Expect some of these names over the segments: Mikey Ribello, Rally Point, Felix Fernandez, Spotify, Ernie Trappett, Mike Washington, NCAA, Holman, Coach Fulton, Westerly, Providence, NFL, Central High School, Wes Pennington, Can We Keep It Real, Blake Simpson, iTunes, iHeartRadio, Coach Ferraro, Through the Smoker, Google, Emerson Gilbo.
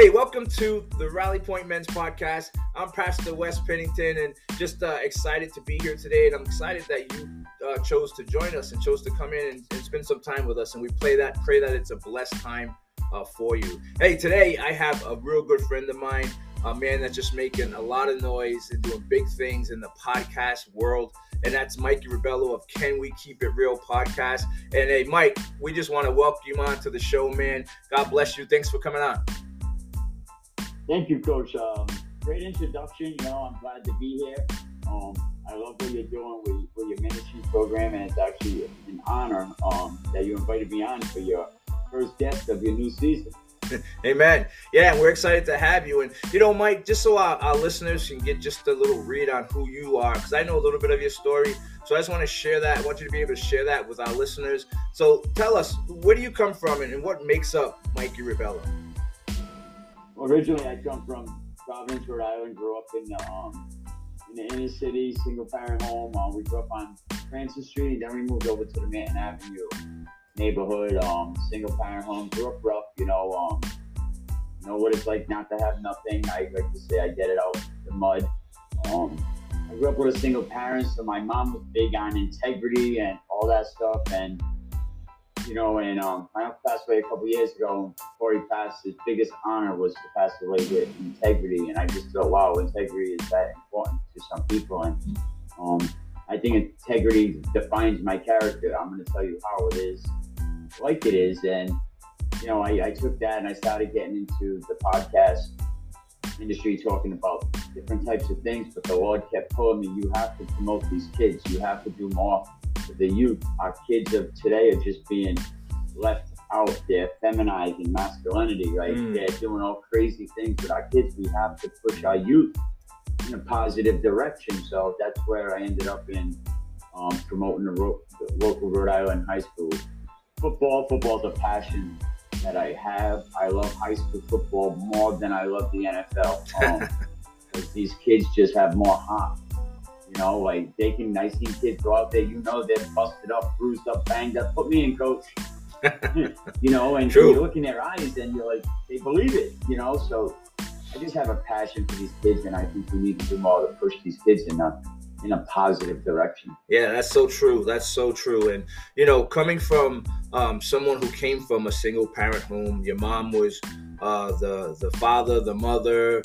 Hey, welcome to the Rally Point Men's Podcast. I'm Pastor Wes Pennington, and just excited to be here today. And I'm excited that you chose to join us and chose to come in and spend some time with us. And we pray that it's a blessed time for you. Hey, today I have a real good friend of mine, a man that's just making a lot of noise and doing big things in the podcast world. And that's Mikey Ribello of Can We Keep It Real podcast. And hey, Mike, we just want to welcome you on to the show, man. God bless you. Thanks for coming on. Thank you, Coach. Great introduction. You know, I'm glad to be here. I love what you're doing with your ministry program, and it's actually an honor that you invited me on for your first guest of your new season. Amen. Yeah, we're excited to have you. And, you know, Mike, just so our listeners can get just a little read on who you are, because I know a little bit of your story, so I just want to share that. I want you to be able to share that with our listeners. So tell us, where do you come from, and what makes up Mikey Ribello? Originally, I come from Providence, Rhode Island. Grew up in the inner city, single parent home. We grew up on Francis Street, and then we moved over to the Manton Avenue neighborhood. Single parent home. Grew up rough, you know. You know what it's like not to have nothing. I like to say I get it out the mud. I grew up with a single parent, so my mom was big on integrity and all that stuff, and. You know, and my uncle passed away a couple years ago. Before he passed, his biggest honor was to pass away with integrity. And I just thought, wow, integrity is that important to some people. And I think integrity defines my character. I'm going to tell you how it is, like it is. And, you know, I took that and I started getting into the podcast industry, talking about different types of things. But the Lord kept pulling me, you have to promote these kids. You have to do more. The youth, our kids of today are just being left out. They're feminizing masculinity, right? They're doing all crazy things with our kids. We have to push our youth in a positive direction. So that's where I ended up in promoting the local Rhode Island high school football. Football's a passion that I have. I love high school football more than I love the NFL. Because these kids just have more heart. You know, like they can, I see kids go out there, you know, they're busted up, bruised up, banged up. Put me in, coach. You know, and you look in their eyes and you're like, they believe it, you know. So I just have a passion for these kids, and I think we need to do more to push these kids in a positive direction. Yeah, that's so true. That's so true. And, you know, coming from someone who came from a single parent home, your mom was the father, the mother,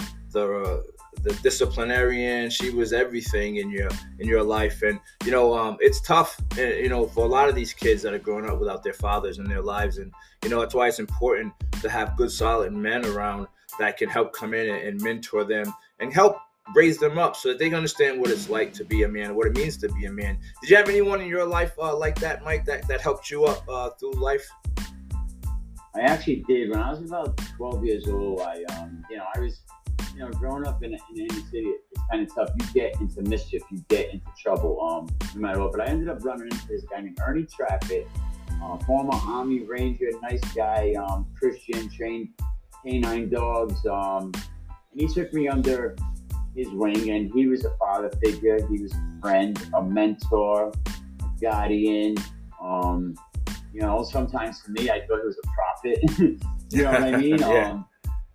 the disciplinarian. She was everything in your life. And, you know, it's tough, you know, for a lot of these kids that are growing up without their fathers in their lives. And, you know, that's why it's important to have good, solid men around that can help come in and mentor them and help raise them up so that they can understand what it's like to be a man, what it means to be a man. Did you have anyone in your life like that, Mike, that helped you up through life? I actually did. When I was about 12 years old, you know, growing up in the city, it's kind of tough. You get into mischief, you get into trouble, no matter what. But I ended up running into this guy named Ernie Trappett, former Army Ranger, nice guy, Christian, trained canine dogs. And he took me under his wing, and he was a father figure. He was a friend, a mentor, a guardian. You know, sometimes to me, I thought he was a prophet. You know what I mean? Yeah.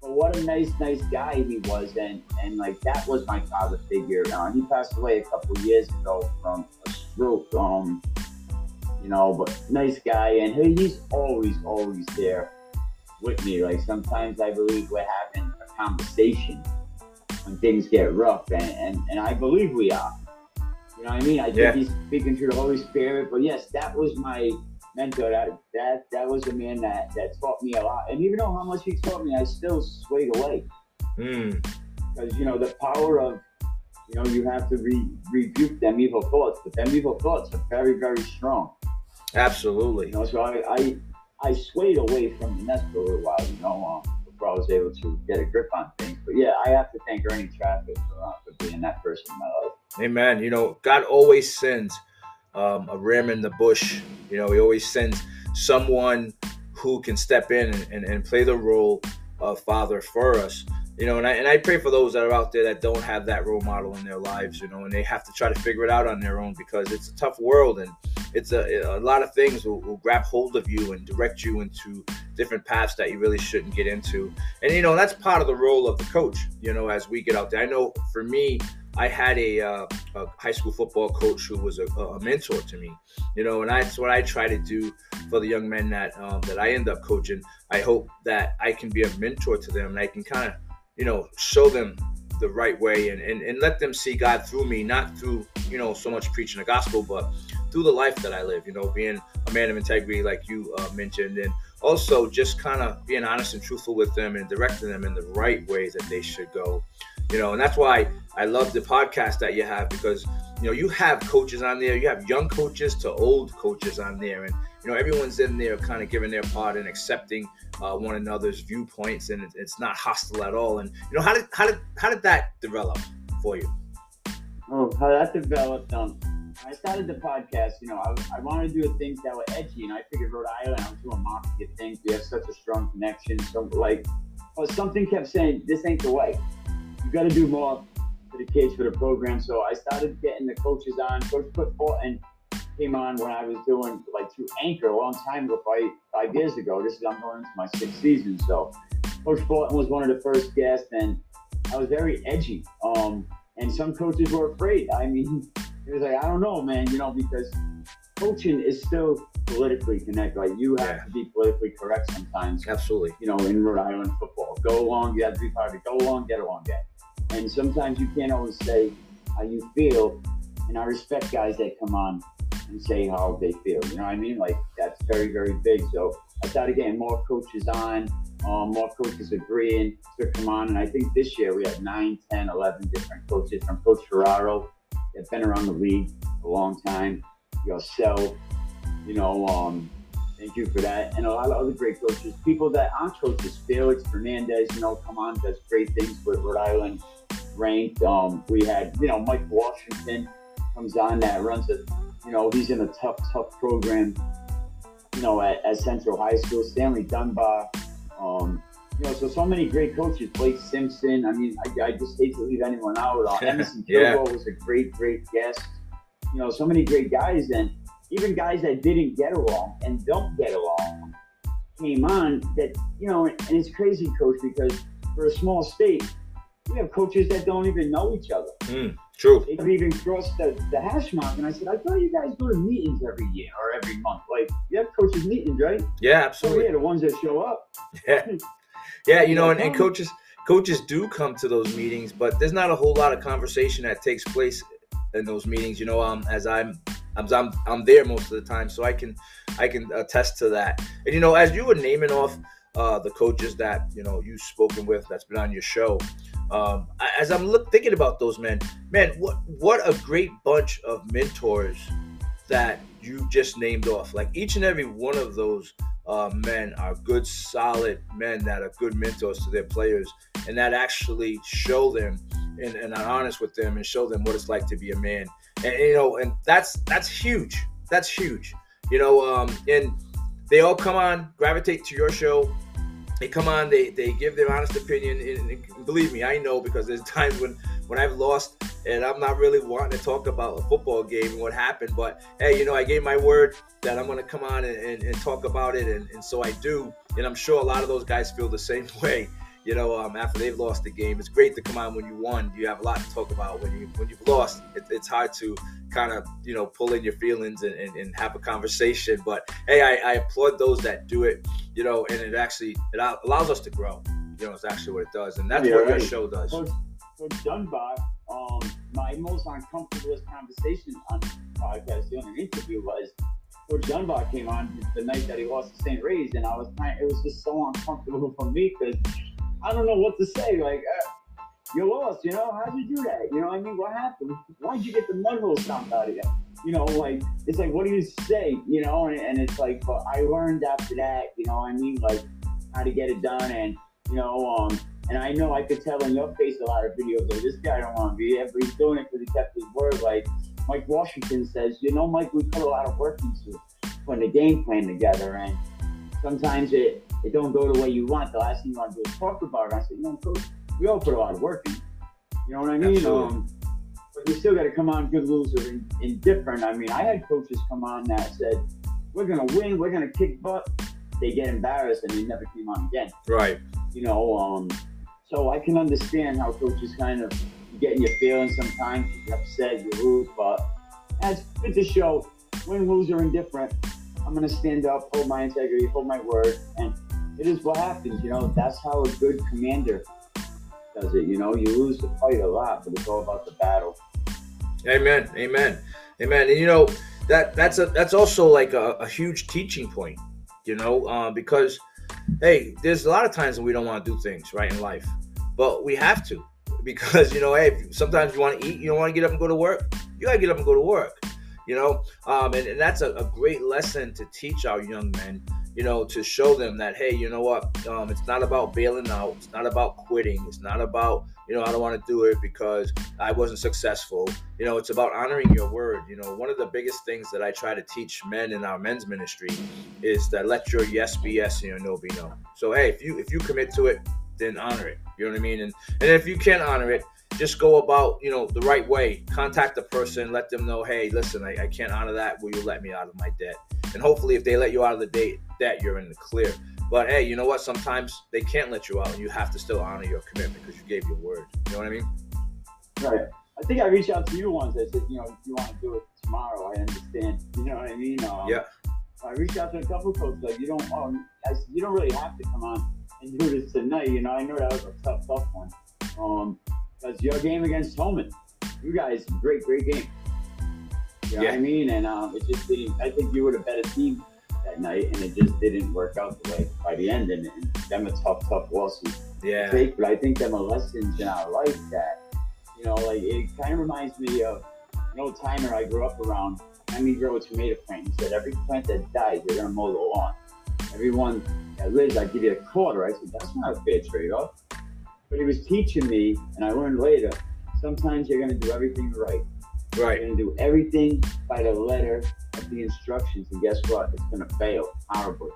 But what a nice guy he was, and like that was my father figure. He passed away a couple of years ago from a stroke. You know, but nice guy, and he's always there with me. Like sometimes I believe we're having a conversation when things get rough, and I believe we are. You know what I mean? I think he's speaking through the Holy Spirit. But yes, that was my mentor. That was a man that taught me a lot, and even though how much he taught me, I still swayed away because you know the power of, you know, you have to rebuke them evil thoughts, but them evil thoughts are very, very strong. Absolutely. You know, so I swayed away from the nest for a little while, you know, before I was able to get a grip on things. But yeah, I have to thank Ernie Trappett for being that person in my life. Amen. You know, God always sends a ram in the bush. You know, he always sends someone who can step in and play the role of father for us. You know, and I pray for those that are out there that don't have that role model in their lives, you know, and they have to try to figure it out on their own, because it's a tough world, and it's a lot of things will grab hold of you and direct you into different paths that you really shouldn't get into. And, you know, that's part of the role of the coach, you know, as we get out there. I know for me, I had a high school football coach who was a mentor to me, you know, and that's what I try to do for the young men that I end up coaching. I hope that I can be a mentor to them and I can kind of, you know, show them the right way and let them see God through me, not through, you know, so much preaching the gospel, but through the life that I live, you know, being a man of integrity, like you mentioned, and also just kind of being honest and truthful with them and directing them in the right way that they should go, you know. And that's why I love the podcast that you have, because, you know, you have coaches on there, you have young coaches to old coaches on there, and, you know, everyone's in there kind of giving their part and accepting one another's viewpoints, and it's not hostile at all. And, you know, how did that develop for you? Oh, how that developed, I started the podcast, you know, I wanted to do things that were edgy, and I figured Rhode Island, I was doing mafia things. We have such a strong connection. So, like, something kept saying, this ain't the way. You got to do more for the kids, for the program. So I started getting the coaches on. Coach Fulton came on when I was doing, like, through Anchor a long time ago, probably 5 years ago. This is, I'm going into my sixth season. So Coach Fulton was one of the first guests, and I was very edgy. And some coaches were afraid. I mean, it was like, I don't know, man, you know, because coaching is still politically connected. Like, you have to be politically correct sometimes. Absolutely. You know, in Rhode Island football, go along, you have to be part of it. Go along, get along, get. And sometimes you can't always say how you feel. And I respect guys that come on and say how they feel. You know what I mean? Like, that's very, very big. So I started getting more coaches on, more coaches agreeing to come on. And I think this year we had 9, 10, 11 different coaches, from Coach Ferraro, that's been around the league a long time, yourself, you know, thank you for that. And a lot of other great coaches, people that aren't coaches. Felix Fernandez, you know, come on, does great things with Rhode Island ranked. We had, you know, Mike Washington comes on, that runs a, you know, he's in a tough, tough program, you know, at Central High School. Stanley Dunbar, you know, so many great coaches. Blake Simpson. I mean, I just hate to leave anyone out. Emerson Gilbo was a great, great guest. You know, so many great guys. And even guys that didn't get along and don't get along came on that, you know, and it's crazy, Coach, because for a small state, we have coaches that don't even know each other. True. They could even cross the hash mark. And I said, I thought you guys go to meetings every year or every month. Like, you have coaches meetings, right? Yeah, absolutely. Oh, yeah, the ones that show up. Yeah. Yeah, you know, and coaches do come to those meetings, but there's not a whole lot of conversation that takes place in those meetings. You know, as I'm there most of the time, so I can attest to that. And, you know, as you were naming off the coaches that, you know, you've spoken with, that's been on your show, as I'm thinking about those men, man, what a great bunch of mentors that you just named off. Like, each and every one of those men are good, solid men that are good mentors to their players, and that actually show them and are honest with them and show them what it's like to be a man. And, you know, and that's huge. That's huge. You know, and they all come on, gravitate to your show. They come on, they give their honest opinion, and believe me, I know, because there's times when I've lost and I'm not really wanting to talk about a football game and what happened, but hey, you know, I gave my word that I'm going to come on and talk about it, and so I do, and I'm sure a lot of those guys feel the same way, you know, after they've lost the game. It's great to come on when you won. You have a lot to talk about. When you've lost, it's hard to kind of, you know, pull in your feelings and have a conversation. But hey, I applaud those that do it, you know, and it allows us to grow. You know, it's actually what it does. And that's what your show does. Coach Dunbar, my most uncomfortable conversation on the podcast, the only interview was Coach Dunbar came on the night that he lost to St. Ray's, and it was just so uncomfortable for me because I don't know what to say. Like, you lost, you know? How'd you do that? You know what I mean? What happened? Why'd you get the mud hole stomped out of you? You know, like, it's like, what do you say? You know, and it's like, but I learned after that, you know what I mean? Like, how to get it done, and, you know, and I know I could tell in your face a lot of videos, like, this guy don't want to be here, but he's doing it because he kept his word. Like, Mike Washington says, you know, Mike, we put a lot of work into putting the game plan together, and sometimes it don't go the way you want. The last thing you want to do is talk about it. I said, you know, Coach, we all put a lot of work in. You know what I mean? But you still got to come on good, loser, and different. I mean, I had coaches come on that said, we're going to win, we're going to kick butt. they get embarrassed and they never came on again. Right. You know, so I can understand how coaches kind of get in your feelings sometimes. You're upset, you lose, but as it's a show, win, lose, or indifferent, I'm going to stand up, hold my integrity, hold my word, and it is what happens, you know. That's how a good commander does it, you know. You lose the fight a lot, but it's all about the battle. Amen, amen, amen. And, you know, that's also like a huge teaching point, you know, because, hey, there's a lot of times that we don't want to do things right in life, but we have to because, you know, hey, sometimes you want to eat, you don't want to get up and go to work. You got to get up and go to work, you know, and that's a great lesson to teach our young men, you know, to show them that, hey, you know what, it's not about bailing out. It's not about quitting. It's not about, you know, I don't want to do it because I wasn't successful. You know, it's about honoring your word. You know, one of the biggest things that I try to teach men in our men's ministry is that let your yes be yes and your no be no. So, hey, if you commit to it, then honor it. You know what I mean? And if you can't honor it, just go about, you know, the right way. Contact the person, let them know, hey, listen, I can't honor that. Will you let me out of my debt? And hopefully if they let you out of the debt, you're in the clear. But, hey, you know what? Sometimes they can't let you out, and you have to still honor your commitment because you gave your word. You know what I mean? Right. I think I reached out to you once. I said, you know, if you want to do it tomorrow, I understand. You know what I mean? Yeah. I reached out to a couple of folks. Like, you don't really have to come on and do this tonight. You know, I know that was a tough one. Because your game against Holman, you guys, great game. You know what I mean? And it just didn't. I think you were the better team that night, and it just didn't work out the way by the end. And them a tough loss to take. But I think them are lessons in our life that, you know, like it kind of reminds me of an old timer I grew up around. I mean, grow a tomato plant. He said, every plant that dies, you're gonna mow the lawn. Everyone that lives, I give you a quarter. I said, that's not a fair trade-off. But he was teaching me, and I learned later, sometimes you're gonna do everything right. Right. You're gonna do everything by the letter of the instructions, and guess what? It's gonna fail horribly.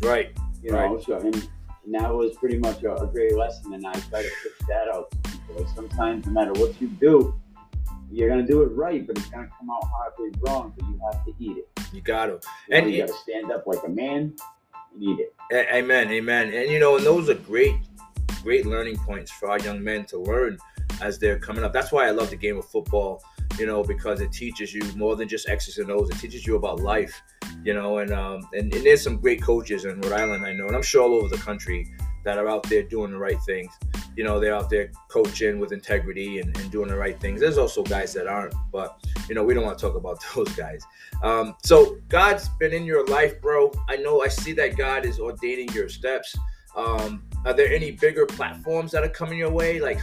Right. You know, right. So and that was pretty much a great lesson, and I try to push that out to people. Like sometimes, no matter what you do, you're gonna do it right, but it's gonna come out horribly wrong. But you have to eat it. You got to, and you gotta stand up like a man and eat it. Amen. And you know, and those are great learning points for our young men to learn as they're coming up. That's why I love the game of football, you know, because it teaches you more than just X's and O's. It teaches you about life, you know, and there's some great coaches in Rhode Island, I know, and I'm sure all over the country that are out there doing the right things. You know, they're out there coaching with integrity and doing the right things. There's also guys that aren't, but, you know, we don't want to talk about those guys. So God's been in your life, bro. I know, I see that God is ordaining your steps. Are there any bigger platforms that are coming your way? Like,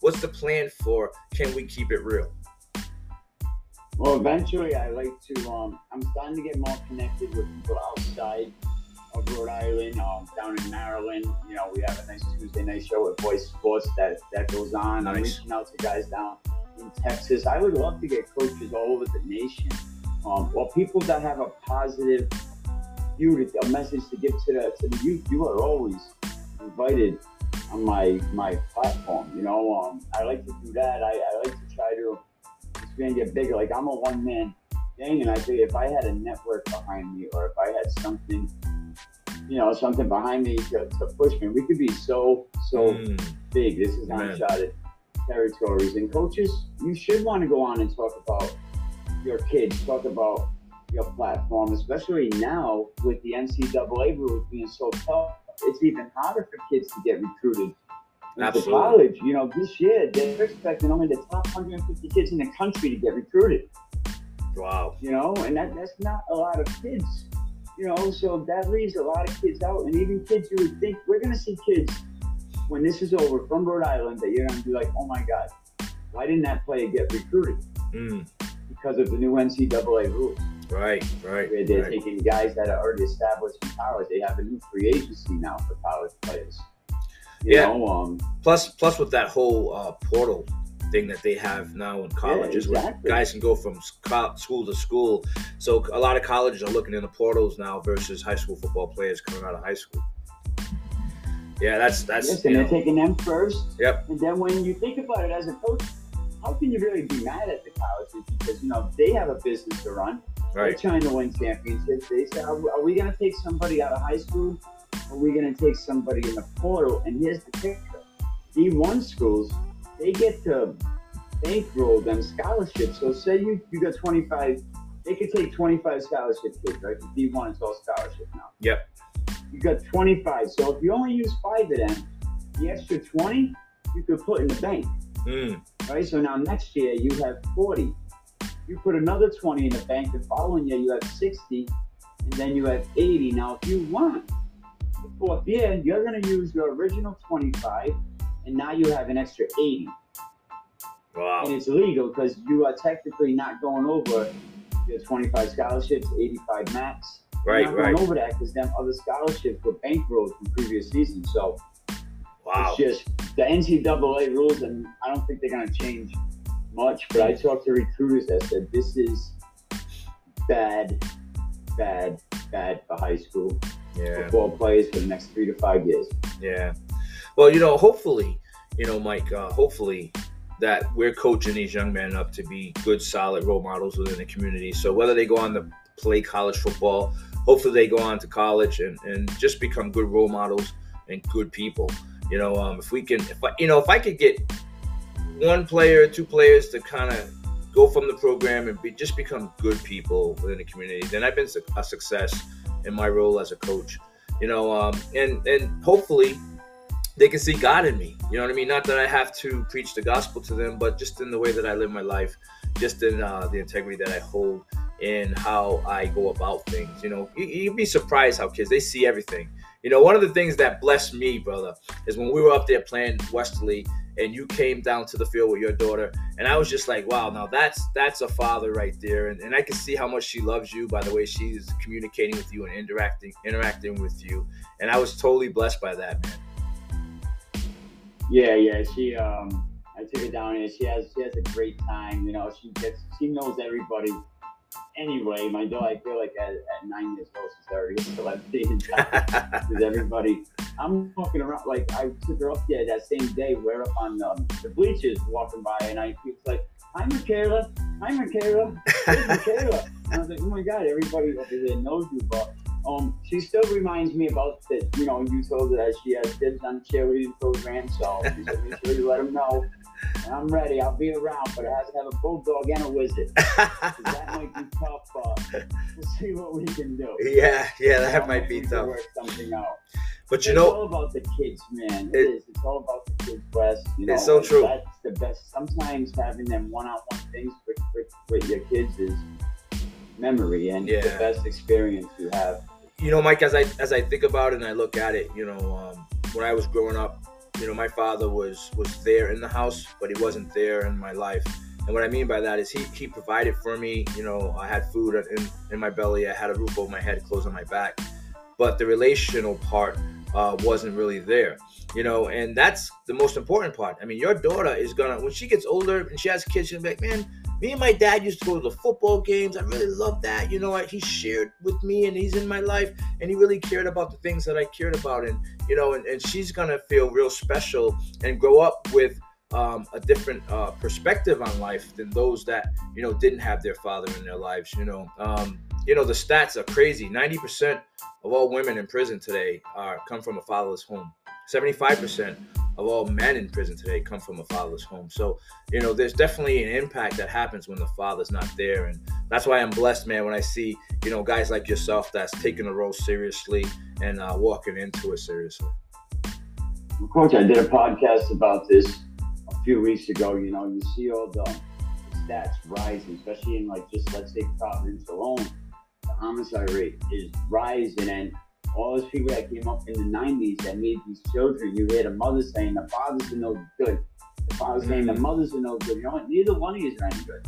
what's the plan for Can We Keep It Real? Well, eventually I like to, I'm starting to get more connected with people outside of Rhode Island, down in Maryland. You know, we have a nice Tuesday night show with Voice Sports that goes on. Nice. I'm reaching out to guys down in Texas. I would love to get coaches all over the nation, or people that have a positive view, a message to give to the youth. You are always invited on my platform, you know. I like to do that. I like to try to expand, get bigger. Like, I'm a one-man thing, and I think if I had a network behind me, or if I had something, you know, something behind me to push me, we could be so big. This is uncharted territories. And coaches, you should want to go on and talk about your kids, talk about your platform, especially now with the NCAA rules being so tough. It's even harder for kids to get recruited into college. You know, this year they're expecting only the top 150 kids in the country to get recruited. Wow. You know, and that's not a lot of kids. You know, so that leaves a lot of kids out, and even kids you would think, we're going to see kids when this is over from Rhode Island that you're going to be like, oh my God, why didn't that player get recruited? Because of the new NCAA rules. Right. Where they're taking guys that are already established in college. They have a new free agency now for college players. You know, plus with that whole portal thing that they have now in colleges, where guys can go from school to school. So a lot of colleges are looking in the portals now versus high school football players coming out of high school. Yeah, that's. Yes, and they're taking them first. Yep. And then when you think about it as a coach, how can you really be mad at the colleges? Because, you know, they have a business to run. Right. They're trying to win championships. They said, are we going to take somebody out of high school? Or are we going to take somebody in the portal? And here's the picture. D1 schools, they get to bankroll them scholarships. So say you got 25, they could take 25 scholarship kids, right? The D1 is all scholarship now. Yep. You got 25. So if you only use 5 of them, the extra 20 you could put in the bank. Right? So now next year you have 40. You put another 20 in the bank. The following year you have 60, and then you have 80. Now if you want the fourth year, you're going to use your original 25, and now you have an extra 80. Wow. And it's legal because you are technically not going over your 25 scholarships, 85 max. Right, you're not going over that because them other scholarships were bankrolled from previous seasons. So wow. It's just the NCAA rules, and I don't think they're going to change much. But I talked to recruiters that said this is bad for high school football players for the next 3 to 5 years. Yeah. Well, hopefully, Mike, hopefully that we're coaching these young men up to be good, solid role models within the community. So whether they go on to play college football, hopefully they go on to college and just become good role models and good people. If I could get one player, 2 players to kind of go from the program and just become good people within the community, then I've been a success in my role as a coach. And hopefully they can see God in me. You know what I mean? Not that I have to preach the gospel to them, but just in the way that I live my life, just in the integrity that I hold and how I go about things. You'd be surprised how kids, they see everything. One of the things that blessed me, brother, is when we were up there playing Westerly and you came down to the field with your daughter, and I was just like, wow, now that's a father right there. And I can see how much she loves you by the way she's communicating with you and interacting with you. And I was totally blessed by that, man. Yeah. She, I took her down here. She has a great time. She knows everybody. Anyway, my daughter, I feel like at 9 years old, she's already a celebrity with everybody. I'm walking around, like, I took her up there that same day. We're up on the bleachers walking by, and I was like, Hi, Michaela. Hey, Michaela. And I was like, oh, my God, everybody over there knows you, but she still reminds me about that, you told her that she has kids on the cheerleading program, so she said, make sure you let them know. And I'm ready. I'll be around, but it has to have a bulldog and a wizard. That might be tough. We'll see what we can do. Yeah, that might be tough. Work something out. But it's all about the kids, man. It is. It's all about the kids' breasts. It's so true. That's the best. Sometimes having them one-on-one things with your kids is memory and the best experience you have. Mike, as I think about it and I look at it, when I was growing up, my father was there in the house, but he wasn't there in my life. And what I mean by that is he provided for me. I had food in my belly. I had a roof over my head, clothes on my back. But the relational part wasn't really there, and that's the most important part. I mean, your daughter is going to, when she gets older and she has kids, she'll be like, man, me and my dad used to go to the football games. I really loved that. He shared with me and he's in my life and he really cared about the things that I cared about. And, and she's going to feel real special and grow up with a different perspective on life than those that, didn't have their father in their lives. The stats are crazy. 90% of all women in prison today come from a fatherless home. 75% of all men in prison today come from a fatherless home. So, there's definitely an impact that happens when the father's not there. And that's why I'm blessed, man, when I see, guys like yourself that's taking the role seriously and walking into it seriously. Of course, I did a podcast about this a few weeks ago. You see all the stats rising, especially in let's say Providence alone. The homicide rate is rising, and all those people that came up in the 90s that made these children, you hear the mothers saying the fathers are no good. The fathers saying the mothers are no good. Neither one of you are any good.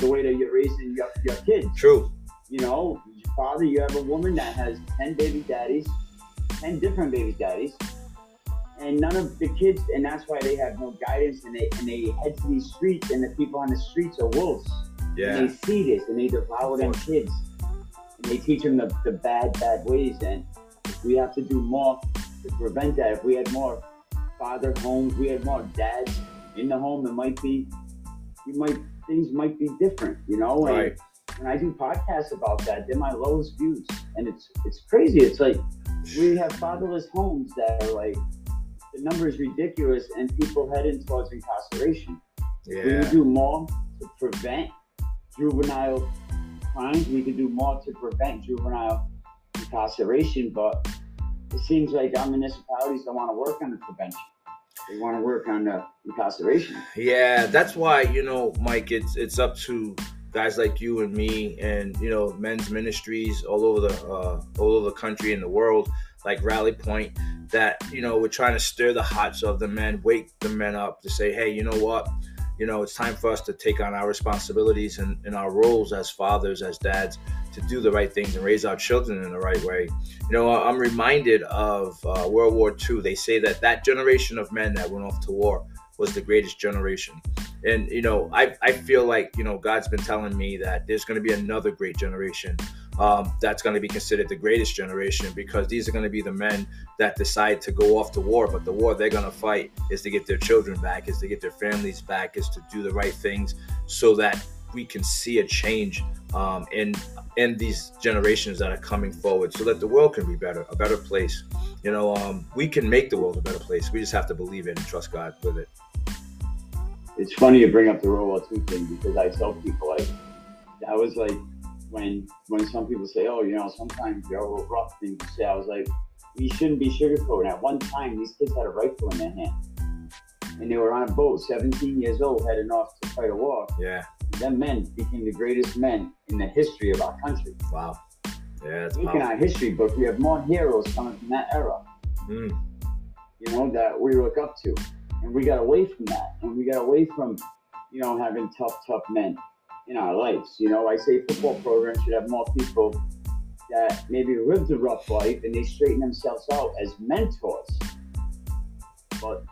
The way that you're raising your kids. True. Your father, you have a woman that has 10 baby daddies, 10 different baby daddies, and none of the kids, and that's why they have no guidance, and they head to these streets, and the people on the streets are wolves. Yeah. And they see this, and they devour them kids. And they teach them the bad ways, and we have to do more to prevent that. If we had more father homes, we had more dads in the home, it might be, things might be different, Right. And and I do podcasts about that. They're my lowest views, and it's crazy. It's like we have fatherless homes that are like the number is ridiculous, and people heading towards incarceration. Yeah. We can do more to prevent juvenile crimes. We can do more to prevent juvenile incarceration, but it seems like our municipalities don't want to work on the prevention. They want to work on the incarceration. Yeah, that's why, you know, Mike, it's up to guys like you and me and, you know, men's ministries all over the country and the world, like Rally Point, that, you know, we're trying to stir the hearts of the men, wake the men up to say, hey, you know what? You know, it's time for us to take on our responsibilities and our roles as fathers, as dads, to do the right things and raise our children in the right way. You know, I'm reminded of World War II. They say that that generation of men that went off to war was the greatest generation. And, you know, I feel like, you know, God's been telling me that there's going to be another great generation that's going to be considered the greatest generation, because these are going to be the men that decide to go off to war. But the war they're going to fight is to get their children back, is to get their families back, is to do the right things so that we can see a change in these generations that are coming forward, so that the world can be better, a better place. You know, we can make the world a better place. We just have to believe it and trust God with it. It's funny you bring up the World War II thing, because I tell people, like, I was like, when some people say, oh, you know, sometimes they're all rough things to say, I was like, we shouldn't be sugarcoating. At one time, these kids had a rifle in their hand, and they were on a boat, 17 years old, heading off to fight a war. Yeah. And them men became the greatest men in the history of our country. Wow. Yeah, that's powerful. In our history book, we have more heroes coming from that era, you know, that we look up to. And we got away from that. And we got away from, you know, having tough men in our lives. You know, I say football programs should have more people that maybe lived a rough life and they straighten themselves out as mentors. But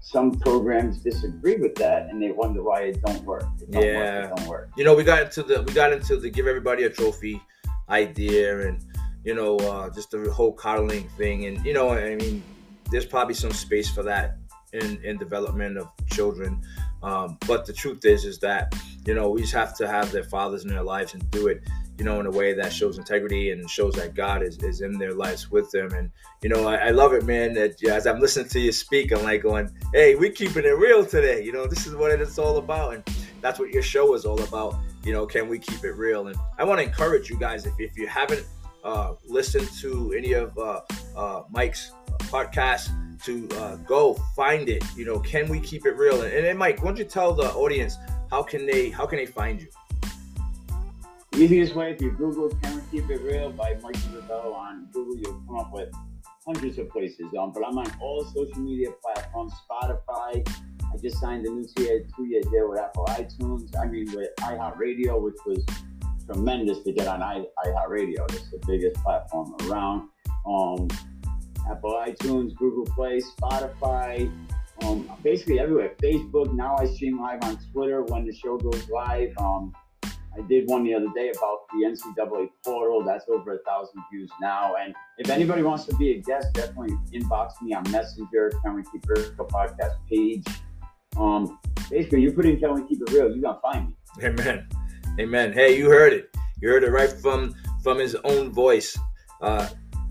some programs disagree with that, and they wonder why it don't work. It don't work. You know, we got into the give everybody a trophy idea, and, you know, just the whole coddling thing. And, you know, I mean, there's probably some space for that in development of children, but the truth is that, you know, we just have to have their fathers in their lives and do it, you know, in a way that shows integrity and shows that God is in their lives with them. And, you know, I love it, man, that as I'm listening to you speak, I'm like going, hey, we're keeping it real today. You know, this is what it's all about, and that's what your show is all about. You know, can we keep it real? And I want to encourage you guys, if you haven't listened to any of Mike's podcasts, to go find it. You know, can we keep it real? And then, Mike, why don't you tell the audience how can they find you? The easiest way, if you Google "Can We Keep It Real" by Mikey Ribello on Google, you'll come up with hundreds of places. But I'm on all social media platforms, Spotify. I just signed a new two-year deal with Apple iTunes. I mean, with iHeartRadio, which was tremendous to get on iHeartRadio. It's the biggest platform around. Apple iTunes, Google Play, Spotify, basically everywhere. Facebook. Now I stream live on Twitter when the show goes live. I did one the other day about the NCAA portal. That's over 1,000 views now. And if anybody wants to be a guest, definitely inbox me on Messenger, Can We Keep It Real podcast page. Basically, you put in Can We Keep It Real, you're going to find me. Amen. Amen. Hey, you heard it. You heard it right from his own voice.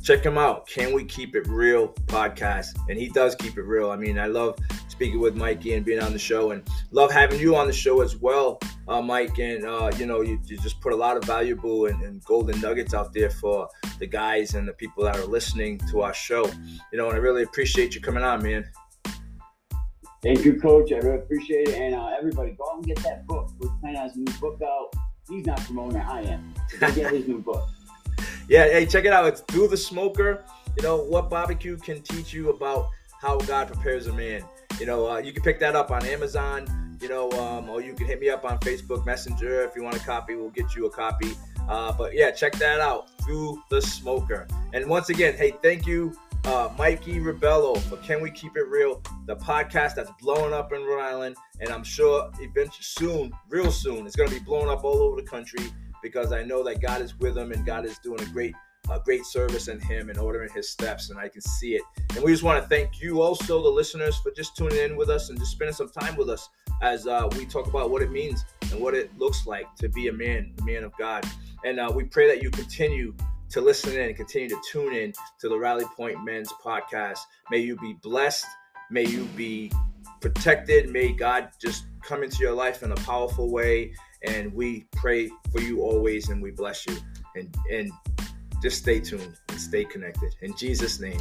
Check him out. Can We Keep It Real podcast? And he does keep it real. I mean, I love speaking with Mikey and being on the show, and love having you on the show as well, Mike. And, you know, you just put a lot of valuable and golden nuggets out there for the guys and the people that are listening to our show. You know, and I really appreciate you coming on, man. Thank you, Coach. I really appreciate it. And everybody, go out and get that book. We're planning on his new book out. He's not promoting it. I am. Go get his new book. Yeah, hey, check it out. It's Through the Smoker. You know, what barbecue can teach you about how God prepares a man. You know, you can pick that up on Amazon, you know, or you can hit me up on Facebook Messenger. If you want a copy, we'll get you a copy. But, yeah, check that out, Through the Smoker. And once again, hey, thank you, Mikey Ribello, for Can We Keep It Real, the podcast that's blowing up in Rhode Island. And I'm sure eventually soon, real soon, it's going to be blowing up all over the country, because I know that God is with him, and God is doing a great service in him and ordering his steps, and I can see it. And we just want to thank you also, the listeners, for just tuning in with us and just spending some time with us as we talk about what it means and what it looks like to be a man of God. And we pray that you continue to listen in and continue to tune in to the Rally Point Men's Podcast. May you be blessed. May you be protected. May God just come into your life in a powerful way. And we pray for you always, and we bless you. And just stay tuned and stay connected. In Jesus' name,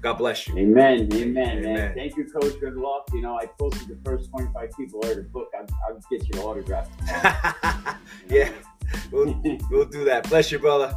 God bless you. Amen. Amen, amen. Man. Thank you, Coach. Good luck. You know, I posted the first 25 people ordered a book. I'll get you an autograph. Yeah. We'll do that. Bless you, brother.